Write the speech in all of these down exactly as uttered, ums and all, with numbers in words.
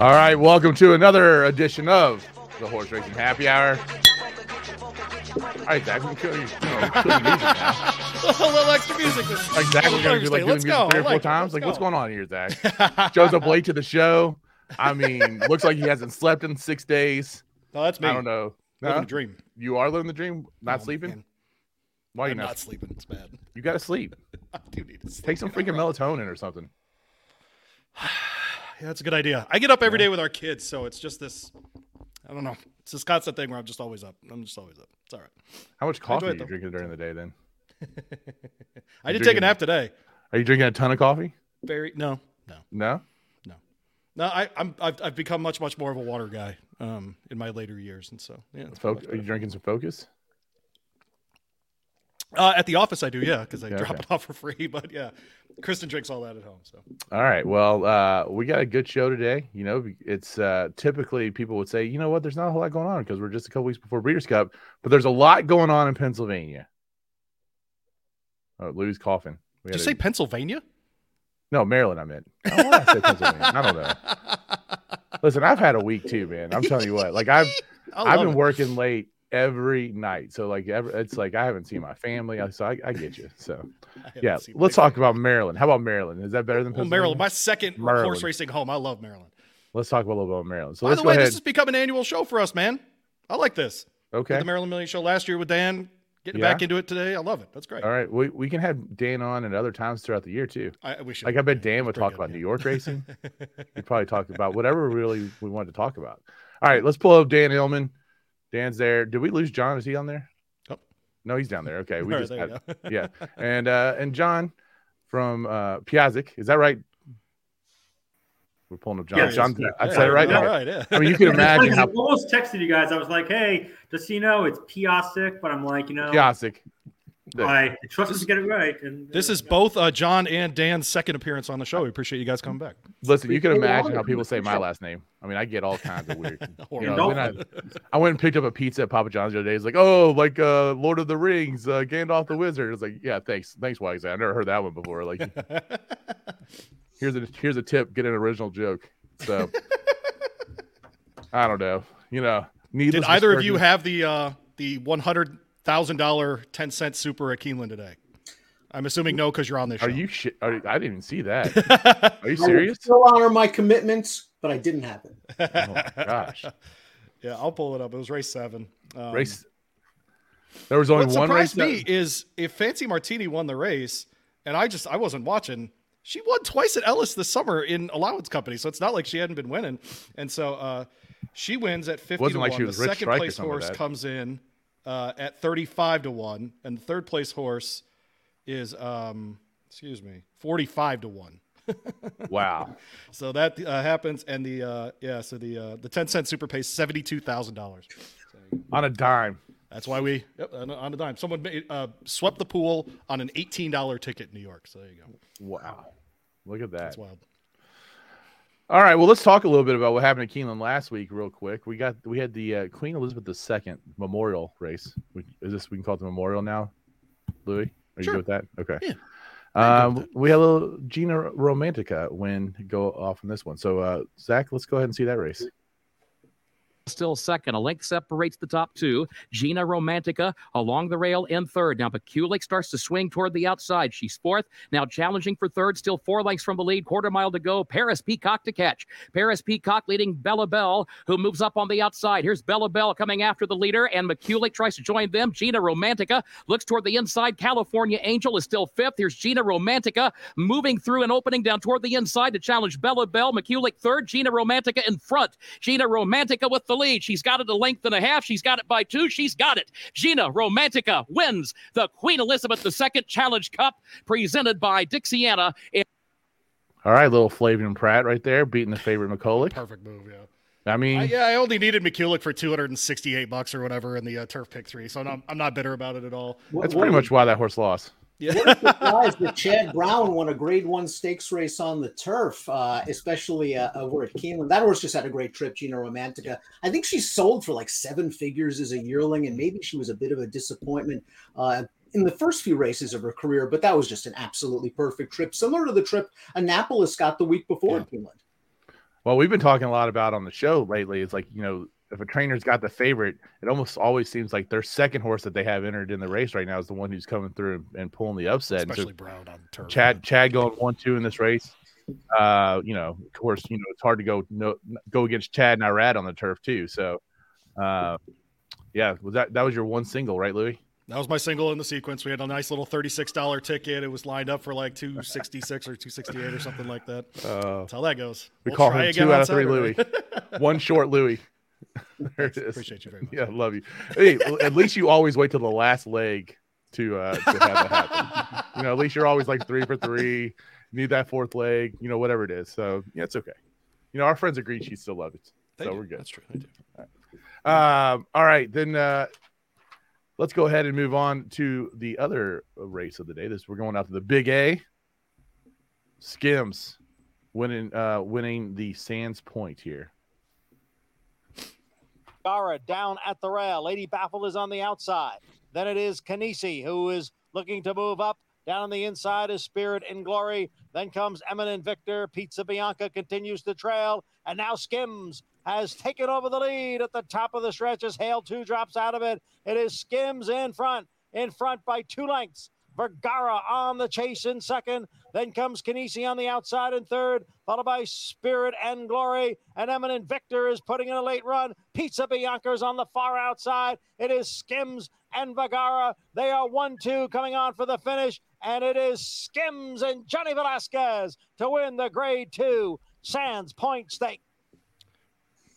All right, welcome to another edition of the Horse Racing Happy Hour. All right, Zach, we can kill you. You know, kill the music now. A little extra music. This like Zach, we're gonna do like let's music go. three or four like times. It. Like, go. What's going on here, Zach? Shows up late to the show. I mean, looks like he hasn't slept in six days. No, that's me. I don't know. Living no? the dream. You are living the dream. Not oh, sleeping. Man. Why are you I'm not sleeping? It's bad. You gotta sleep. I do need to sleep. Take some freaking melatonin or something. Yeah, that's a good idea. I get up every yeah. day with our kids, so it's just this. I don't know. It's this constant thing where I'm just always up. I'm just always up. It's all right. How much coffee are you though. drinking during the day then? I did drinking, take a nap today. Are you drinking a ton of coffee? Very no, no, no, no, no. I, I'm I've, I've become much much more of a water guy um, in my later years, and so yeah. Focus, are you drinking some Focus? Uh, at the office, I do, yeah, because I okay. drop it off for free. But yeah, Kristen drinks all that at home. So all right, well, uh, we got a good show today. You know, it's uh, typically people would say, you know what, there's not a whole lot going on because we're just a couple weeks before Breeders' Cup, but there's a lot going on in Pennsylvania. Oh, Louis coughing. We Did you a... say Pennsylvania? No, Maryland, I meant. I don't know why I said Pennsylvania. I don't know. Listen, I've had a week too, man. I'm telling you what. Like I've I've been it. working late every night. So like every, it's like I haven't seen my family. So I, I get you. So yeah. Let's talk family. about Maryland. How about Maryland? Is that better than Pennsylvania? Well, Maryland, my second Maryland. horse racing home. I love Maryland. Let's talk a little bit about Maryland. So By let's the way, go ahead. This has become an annual show for us, man. I like this. Okay. Did the Maryland Million show last year with Dan. Getting yeah. back into it today. I love it. That's great. All right. We we can have Dan on at other times throughout the year, too. I wish. Like, I bet Dan would talk good, about yeah. New York racing. He'd probably talk about whatever really we wanted to talk about. All right. Let's pull up Dan Illman. Dan's there. Did we lose John? Is he on there? Oh. No, he's down there. Okay. We right, just had, Yeah. And uh, and John from uh, Piazzic. Is that right? We're pulling up John. Yeah, John yeah, I said yeah, it right yeah, now. Right, yeah. I mean, you can imagine. How... I almost texted you guys. I was like, "Hey, just so you know, it's Piazzic," but I'm like, you know, Piazzic. I trust us to get it right. And this is both uh, John and Dan's second appearance on the show. We appreciate you guys coming back. Listen, you can imagine how people say my last name. I mean, I get all kinds of weird. You know, I, I went and picked up a pizza at Papa John's the other day. It's like, oh, like uh, Lord of the Rings, uh, Gandalf the Wizard. It's like, yeah, thanks, thanks, Wags. I never heard that one before. Like, here's a here's a tip: get an original joke. So, I don't know. You know, needless. Did either of you have the uh, the one hundred? Thousand dollar ten cent super at Keeneland today? I'm assuming no, because you're on this show. Are you? Sh- are, I didn't even see that. Are you serious? I still honor my commitments, but I didn't have it. Oh my gosh! Yeah, I'll pull it up. It was race seven. Um, race. There was only what one race. What surprised me is if Fancy Martini won the race, and I just I wasn't watching. She won twice at Ellis this summer in allowance company, so it's not like she hadn't been winning. And so uh, she wins at fifty to like one. The second place horse like comes in. Uh, at thirty-five to one, and the third place horse is, um, excuse me, forty-five to one. Wow! So that uh, happens, and the uh, yeah, so the uh, the ten cent super pays seventy-two thousand dollars on a dime. That's why we yep, on a dime. Someone uh, swept the pool on an eighteen dollar ticket in New York. So there you go. Wow! Look at that. That's wild. All right, well, let's talk a little bit about what happened at Keeneland last week, real quick. We got we had the uh, Queen Elizabeth the Second Memorial race. We, is this we can call it the Memorial now, Louis? Are sure. you good with that? Okay. Yeah. Um, that. We had a little Gina Romantica win go off in this one. So, uh, Zach, let's go ahead and see that race. Still second. A length separates the top two. Gina Romantica along the rail in third. Now McCulloch starts to swing toward the outside. She's fourth. Now challenging for third. Still four lengths from the lead. Quarter mile to go. Paris Peacock to catch. Paris Peacock leading Bella Bell, who moves up on the outside. Here's Bella Bell coming after the leader, and McCulloch tries to join them. Gina Romantica looks toward the inside. California Angel is still fifth. Here's Gina Romantica moving through and opening down toward the inside to challenge Bella Bell. McCulloch third. Gina Romantica in front. Gina Romantica with the lead. She's got it a length and a half. She's got it by two. She's got it. Gina Romantica wins the Queen Elizabeth the Second Challenge Cup presented by Dixiana. All right, little Flavian Pratt right there beating the favorite McCulloch. Perfect move, yeah. I mean, I, yeah, I only needed McCulloch for two hundred sixty-eight bucks or whatever in the uh, Turf Pick three, so I'm, I'm not bitter about it at all. That's what, pretty what, much why that horse lost. Yeah. What a surprise that Chad Brown won a grade one stakes race on the turf, uh, especially uh, over at Keeneland. That horse just had a great trip, Gina Romantica. I think she sold for like seven figures as a yearling, and maybe she was a bit of a disappointment uh, in the first few races of her career, but that was just an absolutely perfect trip, similar to the trip Annapolis got the week before yeah. at Keeneland. well, we've been talking a lot about on the show lately. It's like, you know, if a trainer's got the favorite, it almost always seems like their second horse that they have entered in the race right now is the one who's coming through and, and pulling the upset. Especially so Brown on turf. Chad, Chad going one, two in this race. Uh, you know, of course, you know, it's hard to go no, go against Chad Nyrad on the turf too. So, uh, yeah, was that that was your one single, right, Louis? That was my single in the sequence. We had a nice little thirty-six dollars ticket. It was lined up for like two sixty-six or two sixty-eight or something like that. Uh, That's how that goes. We we'll call him two out of three Louis. One short Louis. There it is. Appreciate you very much. Yeah, love you. Hey, at least you always wait till the last leg to uh, to have that happen. You know, at least you're always like three for three. Need that fourth leg, you know, whatever it is. So yeah, it's okay. You know, our friends at Green Sheet still love it. They so do. We're good. That's true. They do. All right. Um, all right, then uh, let's go ahead and move on to the other race of the day. This we're going out to the Big A. Skims winning uh, winning the Sands Point here. Vergara down at the rail. Lady Baffle is on the outside. Then it is Canisi who is looking to move up. Down on the inside is Spirit and Glory. Then comes Eminent Victor. Pizza Bianca continues to trail. And now Skims has taken over the lead at the top of the stretch as Hail two drops out of it. It is Skims in front, in front by two lengths. Vergara on the chase in second. Then comes Canisi on the outside in third, followed by Spirit and Glory. And Eminent Victor is putting in a late run. Pizza Bianca's on the far outside. It is Skims and Vergara. They are one two coming on for the finish. And it is Skims and Johnny Velasquez to win the Grade Two Sands Point Stakes.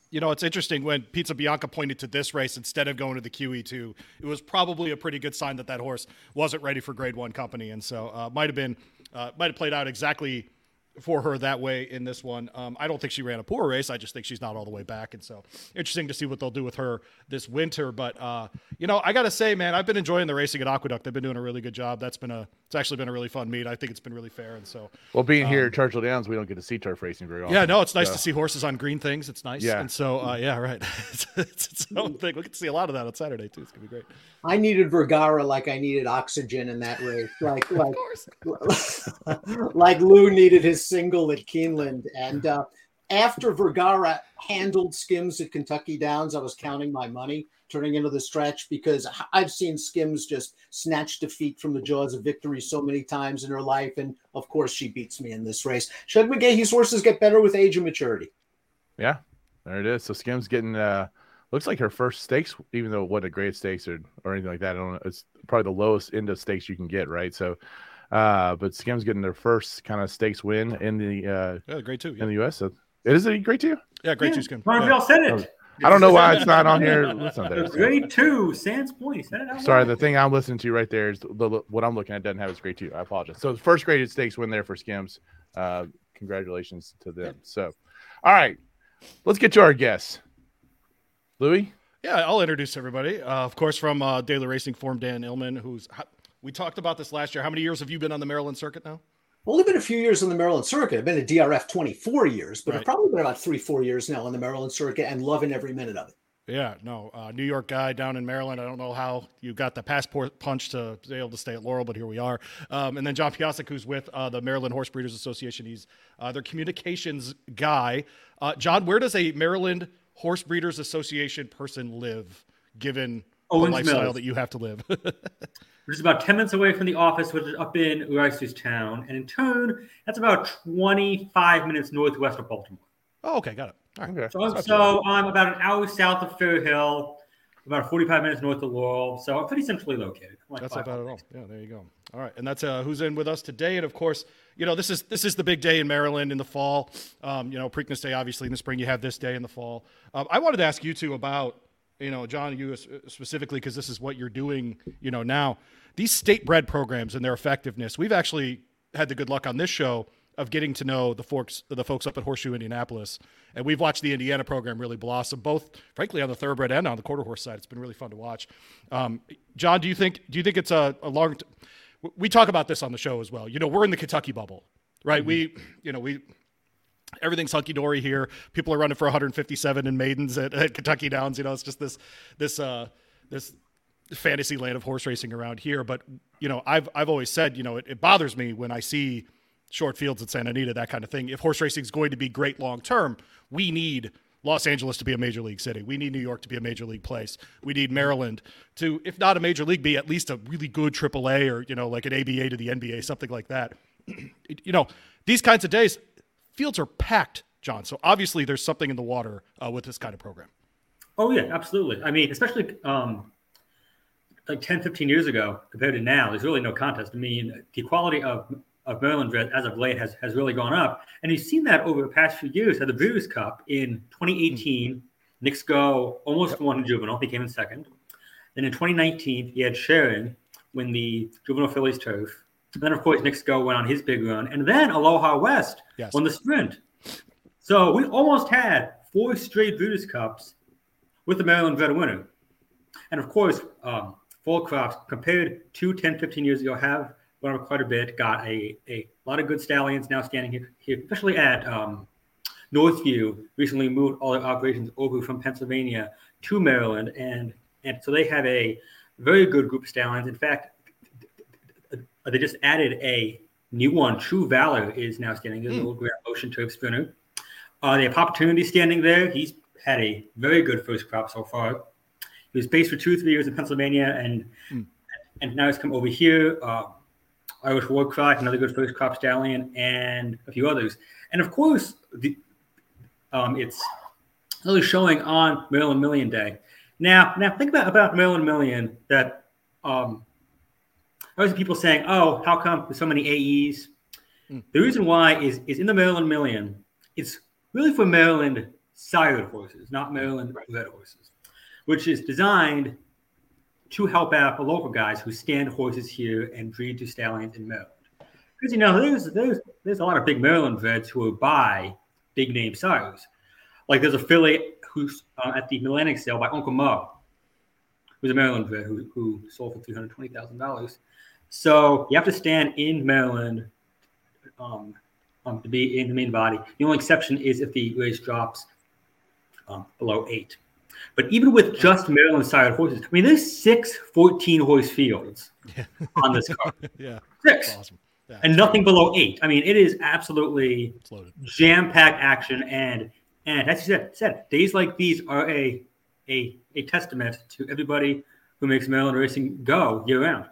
You know, it's interesting when Pizza Bianca pointed to this race instead of going to the Q E two, it was probably a pretty good sign that that horse wasn't ready for Grade One company, and so uh, might have been uh, might have played out exactly for her that way in this one. Um, I don't think she ran a poor race. I just think she's not all the way back. And so interesting to see what they'll do with her this winter. But, uh, you know, I got to say, man, I've been enjoying the racing at Aqueduct. They've been doing a really good job. That's been a, it's actually been a really fun meet. I think it's been really fair. And so, well, being um, here at Churchill Downs, we don't get to see turf racing very often. Yeah, no, it's nice so. to see horses on green things. It's nice. Yeah. And so, uh, yeah, right. it's, it's its own thing. We can see a lot of that on Saturday too. It's going to be great. I needed Vergara like I needed oxygen in that race. Like, like, like Lou needed his single at Keeneland, and uh, after Vergara handled Skims at Kentucky Downs, I was counting my money turning into the stretch because I've seen Skims just snatch defeat from the jaws of victory so many times in her life, and of course she beats me in this race. Shud McGahee's horses get better with age and maturity. Yeah, there it is. So Skims getting uh looks like her first stakes, even though what a great stakes or or anything like that. I don't know. It's probably the lowest end of stakes you can get, right? So. Uh, but Skims getting their first kind of stakes win in the uh, yeah, grade two yeah. in the U S. So, is it grade two? Yeah, grade yeah. two Skims. Marvell yeah. said it. I don't know why it's not on here. It's not there, so. Grade two, Sands Point. Sorry, the thing I'm listening to right there is the, what I'm looking at doesn't have its grade two. I apologize. So the first graded stakes win there for Skims. Uh, congratulations to them. So, all right, let's get to our guests, Louis. Yeah, I'll introduce everybody. Uh, of course, from uh, Daily Racing Form, Dan Illman, who's. We talked about this last year. How many years have you been on the Maryland circuit now? Only been a few years on the Maryland circuit. I've been at D R F twenty-four years, but right. I've probably been about three, four years now on the Maryland circuit and loving every minute of it. Yeah, no, uh, New York guy down in Maryland. I don't know how you got the passport punch to be able to stay at Laurel, but here we are. Um, and then John Piasek, who's with uh, the Maryland Horse Breeders Association. He's uh, their communications guy. Uh, John, where does a Maryland Horse Breeders Association person live, given Owens the lifestyle Mills. That you have to live? Which is about ten minutes away from the office, which is up in Reisterstown. And in turn, that's about twenty-five minutes northwest of Baltimore. Oh, okay. Got it. All right. Okay. So, I'm, so I'm about an hour south of Fair Hill, about forty-five minutes north of Laurel. So I'm pretty centrally located. Like that's not bad at all. Yeah, there you go. All right. And that's uh, who's in with us today. And, of course, you know, this is this is the big day in Maryland in the fall. Um, you know, Preakness Day, obviously, in the spring. You have this day in the fall. Um, I wanted to ask you two about, you know, John, you specifically, because this is what you're doing, you know, now, these state-bred programs and their effectiveness. We've actually had the good luck on this show of getting to know the folks, the folks up at Horseshoe, Indianapolis, and we've watched the Indiana program really blossom, both, frankly, on the thoroughbred and on the quarter horse side. It's been really fun to watch. Um, John, do you think do you think it's a, a long t- – we talk about this on the show as well. You know, we're in the Kentucky bubble, right? Mm-hmm. We, you know, we – everything's hunky-dory here. People are running for one fifty-seven in maidens at, at Kentucky Downs. You know, it's just this this uh, this fantasy land of horse racing around here. But, you know, I've I've always said, you know, it, it bothers me when I see short fields at Santa Anita, that kind of thing. If horse racing is going to be great long term, we need Los Angeles to be a major league city. We need New York to be a major league place. We need Maryland to, if not a major league, be at least a really good triple A or, you know, like an A B A to the N B A, something like that. You know, these kinds of days, fields are packed, John. So obviously there's something in the water uh, with this kind of program. Oh, yeah, absolutely. I mean, especially um, like ten, fifteen years ago compared to now, there's really no contest. I mean, the quality of of Maryland as of late has, has really gone up. And you've seen that over the past few years at the Breeders' Cup in twenty eighteen, mm-hmm. Nick's Go almost yep. won Juvenile. He came in second. Then in twenty nineteen, he had Sharon win the Juvenile Phillies turf. And then, of course, Nick's Go went on his big run. And then Aloha West yes. won the sprint. So we almost had four straight Breeders' Cups with the Maryland Red winner. And, of course, um, fall crops compared to ten, fifteen years ago have went up quite a bit, got a, a lot of good stallions now standing here, here especially at um, Northview, recently moved all their operations over from Pennsylvania to Maryland. And, and so they have a very good group of stallions. In fact, they just added a new one. True Valor is now standing there, mm. the old Grand Ocean turf sprinter. Uh, they have Opportunity standing there. He's had a very good first crop so far. He was based for two, three years in Pennsylvania, and mm. and now he's come over here. Uh, Irish War Cry, another good first crop stallion, and a few others. And of course, the, um, it's really showing on Maryland Million Day. Now, now think about, about Maryland Million that um, I was people saying, oh, how come there's so many A Es? Mm. The reason why is, is in the Maryland Million, it's really for Maryland sired horses, not Maryland bred horses, which is designed to help out the local guys who stand horses here and breed to stallions in Maryland. Because, you know, there's there's there's a lot of big Maryland vets who will buy big-name sires. Like there's a filly who's uh, at the Atlantic sale by Uncle Mo, who's a Maryland vet who, who sold for three hundred twenty thousand dollars. So you have to stand in Maryland um, um, to be in the main body. The only exception is if the race drops um, below eight. But even with just Maryland-sired horses, I mean, there's six fourteen-horse fields yeah. on this card. yeah, six, awesome. yeah. and nothing below eight. I mean, it is absolutely jam-packed action. And and as you said, said, days like these are a a a testament to everybody who makes Maryland racing go year-round.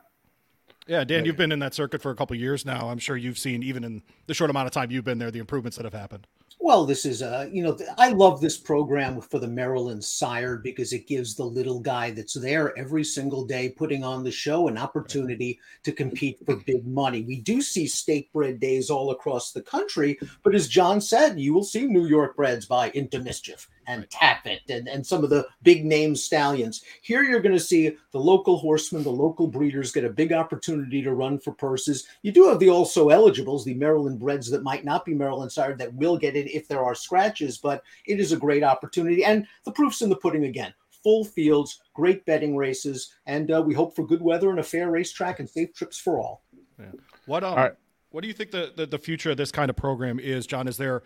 Yeah, Dan, you've been in that circuit for a couple of years now. I'm sure you've seen, even in the short amount of time you've been there, the improvements that have happened. Well, this is a, you know, I love this program for the Maryland sired because it gives the little guy that's there every single day putting on the show an opportunity to compete for big money. We do see state bred days all across the country, but as John said, you will see New York breds by Into Mischief and right. Tap It and, and some of the big name stallions. Here you're going to see the local horsemen, the local breeders get a big opportunity to run for purses. You do have the also eligibles, the Maryland breds that might not be Maryland sired that will get it if there are scratches, but it is a great opportunity. And the proof's in the pudding again. Full fields, great betting races, and uh, we hope for good weather and a fair racetrack and safe trips for all. Yeah. What um, all right. What do you think the, the, the future of this kind of program is, John? Is there...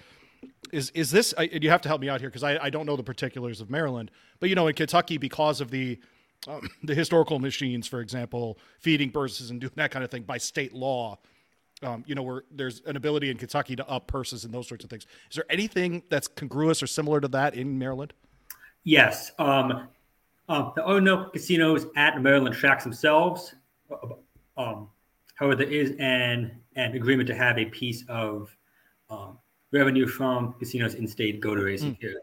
Is is this, and you have to help me out here because I, I don't know the particulars of Maryland, but, you know, in Kentucky, because of the um, the historical machines, for example, feeding purses and doing that kind of thing by state law, um, you know, where there's an ability in Kentucky to up purses and those sorts of things. Is there anything that's congruous or similar to that in Maryland? Yes. Um, um, there are no casinos at Maryland tracks themselves. Um, however, there is an, an agreement to have a piece of um, – revenue from casinos in state go to racing mm. here.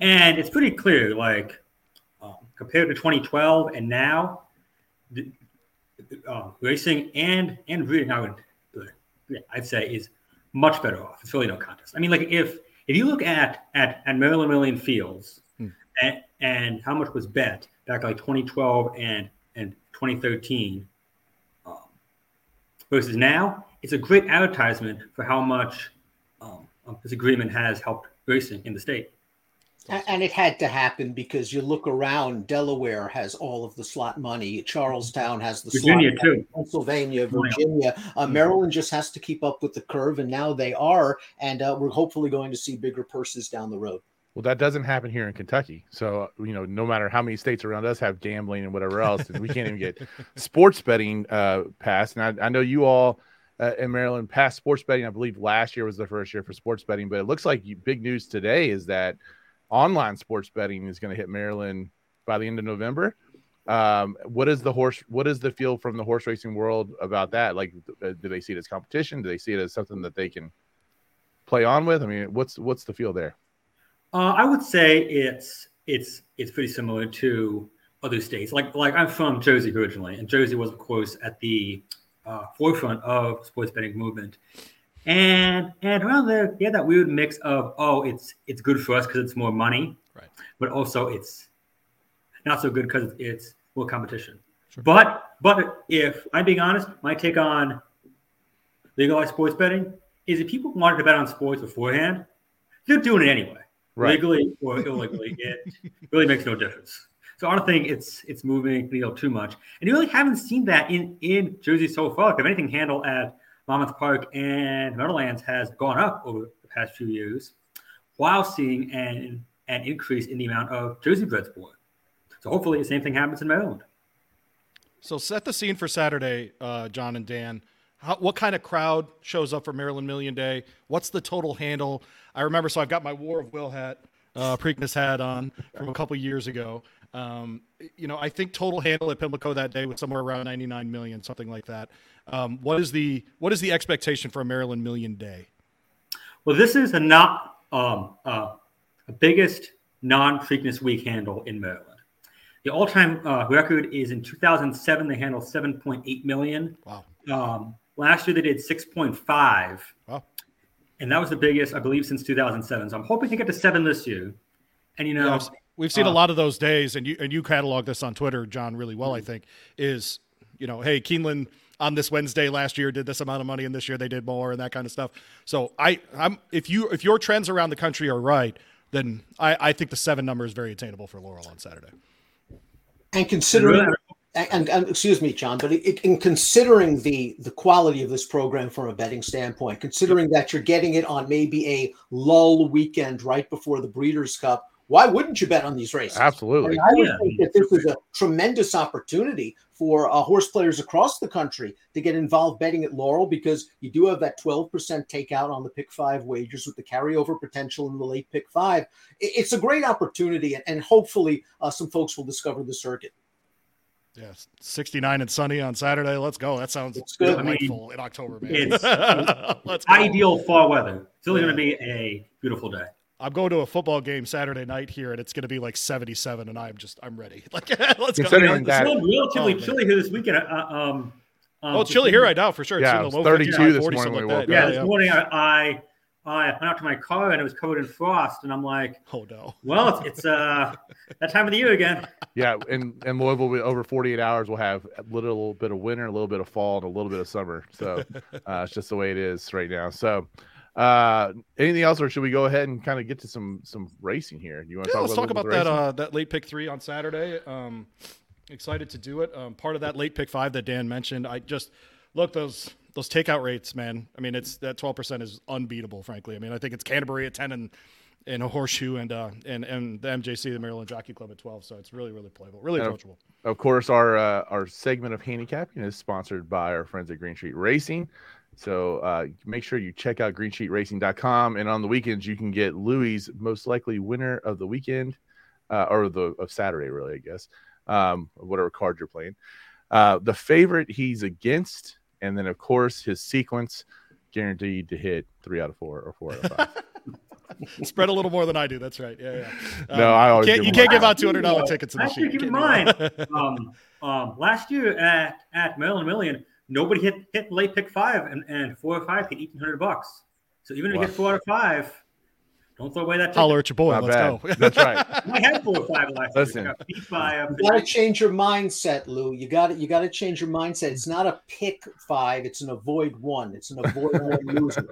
And it's pretty clear, like um, compared to twenty twelve and now, the, uh, racing and and breeding, I would, uh, I'd say is much better off. It's really no contest. I mean, like if if you look at at, at Maryland Million Fields mm. and, and how much was bet back like twenty twelve and and twenty thirteen um, versus now, it's a great advertisement for how much. Um, Um, this agreement has helped racing in the state. And it had to happen because you look around, Delaware has all of the slot money. Charlestown has the Virginia slot money. Too. Pennsylvania, Virginia. Uh, Maryland just has to keep up with the curve, and now they are. And uh, we're hopefully going to see bigger purses down the road. Well, that doesn't happen here in Kentucky. So, you know, no matter how many states around us have gambling and whatever else, and we can't even get sports betting uh, passed. And I, I know you all – uh, in Maryland past sports betting. I believe last year was the first year for sports betting, but it looks like you, big news today is that online sports betting is going to hit Maryland by the end of November. Um, what is the horse? What is the feel from the horse racing world about that? Like, do they see it as competition? Do they see it as something that they can play on with? I mean, what's what's the feel there? Uh, I would say it's it's it's pretty similar to other states. Like like I'm from Jersey originally, and Jersey was of course at the uh, forefront of sports betting movement. And and around there, yeah, that weird mix of oh, it's it's good for us because it's more money, right? But also it's not so good because it's more competition. Sure. But but if I'm being honest, my take on legalized sports betting is if people wanted to bet on sports beforehand, they're doing it anyway, right? Legally or illegally. It really makes no difference. So I don't think it's it's moving the needle too much. And you really haven't seen that in, in Jersey so far. If anything, handle at Monmouth Park and Meadowlands has gone up over the past few years, while seeing an an increase in the amount of Jersey bred sport. So hopefully the same thing happens in Maryland. So set the scene for Saturday, uh, John and Dan. How, what kind of crowd shows up for Maryland Million Day? What's the total handle? I remember, so I've got my War of Will hat, uh, Preakness hat on from a couple years ago. Um, you know, I think total handle at Pimlico that day was somewhere around ninety-nine million, something like that. Um, what is the what is the expectation for a Maryland Million Day? Well, this is a not um, uh, the biggest non-Preakness week handle in Maryland. The all-time uh, record is in two thousand seven. They handled seven point eight million. Wow. Um, last year they did six point five. Wow. And that was the biggest, I believe, since two thousand seven. So I'm hoping to get to seven this year. And you know, yeah, we've seen uh, a lot of those days, and you and you catalog this on Twitter, John, really well. Mm-hmm. I think is you know, hey, Keeneland on this Wednesday last year did this amount of money, and this year they did more, and that kind of stuff. So I, I'm if you if your trends around the country are right, then I, I think the seven number is very attainable for Laurel on Saturday. And considering, and, and excuse me, John, but it, in considering the the quality of this program from a betting standpoint, considering that you're getting it on maybe a lull weekend right before the Breeders' Cup, why wouldn't you bet on these races? Absolutely. And I would yeah. think that this is a tremendous opportunity for uh, horse players across the country to get involved betting at Laurel, because you do have that twelve percent takeout on the pick five wagers with the carryover potential in the late pick five. It's a great opportunity, and, and hopefully uh, some folks will discover the circuit. Yes, yeah, sixty-nine and sunny on Saturday. Let's go. That sounds good. Delightful. I mean, in October, man. It's, it's ideal fall weather. It's really yeah. going to be a beautiful day. I'm going to a football game Saturday night here, and it's going to be like seventy-seven, and I'm just I'm ready. Like, let's go. It's that, still relatively oh, chilly here this weekend. Uh, um, um, oh, chilly here, I doubt for sure. It's yeah, in the low thirty-two fifty, this morning. Like woke yeah, up. this yeah. morning I I went out to my car and it was covered in frost, and I'm like, oh no. Well, it's, it's uh that time of the year again. Yeah, and and Louisville over forty-eight hours will have a little bit of winter, a little bit of fall, and a little bit of summer. So uh, it's just the way it is right now. So. Uh, anything else, or should we go ahead and kind of get to some some racing here? You want to yeah, talk let's about talk about that uh, that late pick three on Saturday. Um, excited to do it. Um, part of that late pick five that Dan mentioned. I just look those those takeout rates, man. I mean, it's that twelve percent is unbeatable, frankly. I mean, I think it's Canterbury at ten and and a horseshoe and uh and and the M J C, the Maryland Jockey Club, at twelve. So it's really really playable, really approachable. Of, of course, our uh, our segment of handicapping is sponsored by our friends at Green Sheet Racing. So uh, make sure you check out green sheet racing dot com. And on the weekends, you can get Louie's most likely winner of the weekend uh, or the of Saturday, really, I guess, um, whatever card you're playing. Uh, the favorite he's against. And then, of course, his sequence guaranteed to hit three out of four or four out of five. Spread a little more than I do. That's right. Yeah, yeah. Um, no, I always can't, you can't give out two hundred dollars tickets. In the I should give mine. um, um, last year at, at Maryland Million, nobody hit, hit late pick five, and, and four or five hit eighteen hundred bucks. So even if wow. you get four out of five, don't throw away that ticket. Holler at your boy. Not Let's bad. go. That's right. I had four or five last Listen. year. You got to change your mindset, Lou. You got you got to change your mindset. It's not a pick five. It's an avoid one. It's an avoid one loser.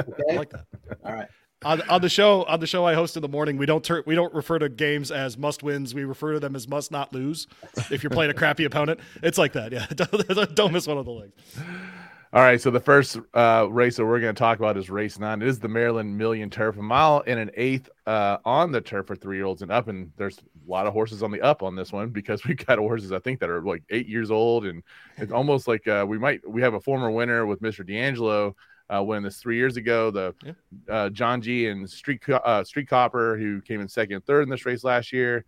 Okay? I like that. All right. On, on the show, on the show I host in the morning, we don't ter- we don't refer to games as must wins. We refer to them as must not lose. If you're playing a crappy opponent, it's like that. Yeah, don't, don't miss one of the legs. All All right, so the first uh, race that we're going to talk about is race nine. It is the Maryland Million Turf, a mile and an eighth uh, on the turf for three-year-olds and up. And there's a lot of horses on the up on this one because we've got horses, I think, that are like eight years old. And it's almost like uh, we might – we have a former winner with Mister D'Angelo uh, winning this three years ago, the yeah. uh, John G. and Street uh, Street Copper, who came in second and third in this race last year.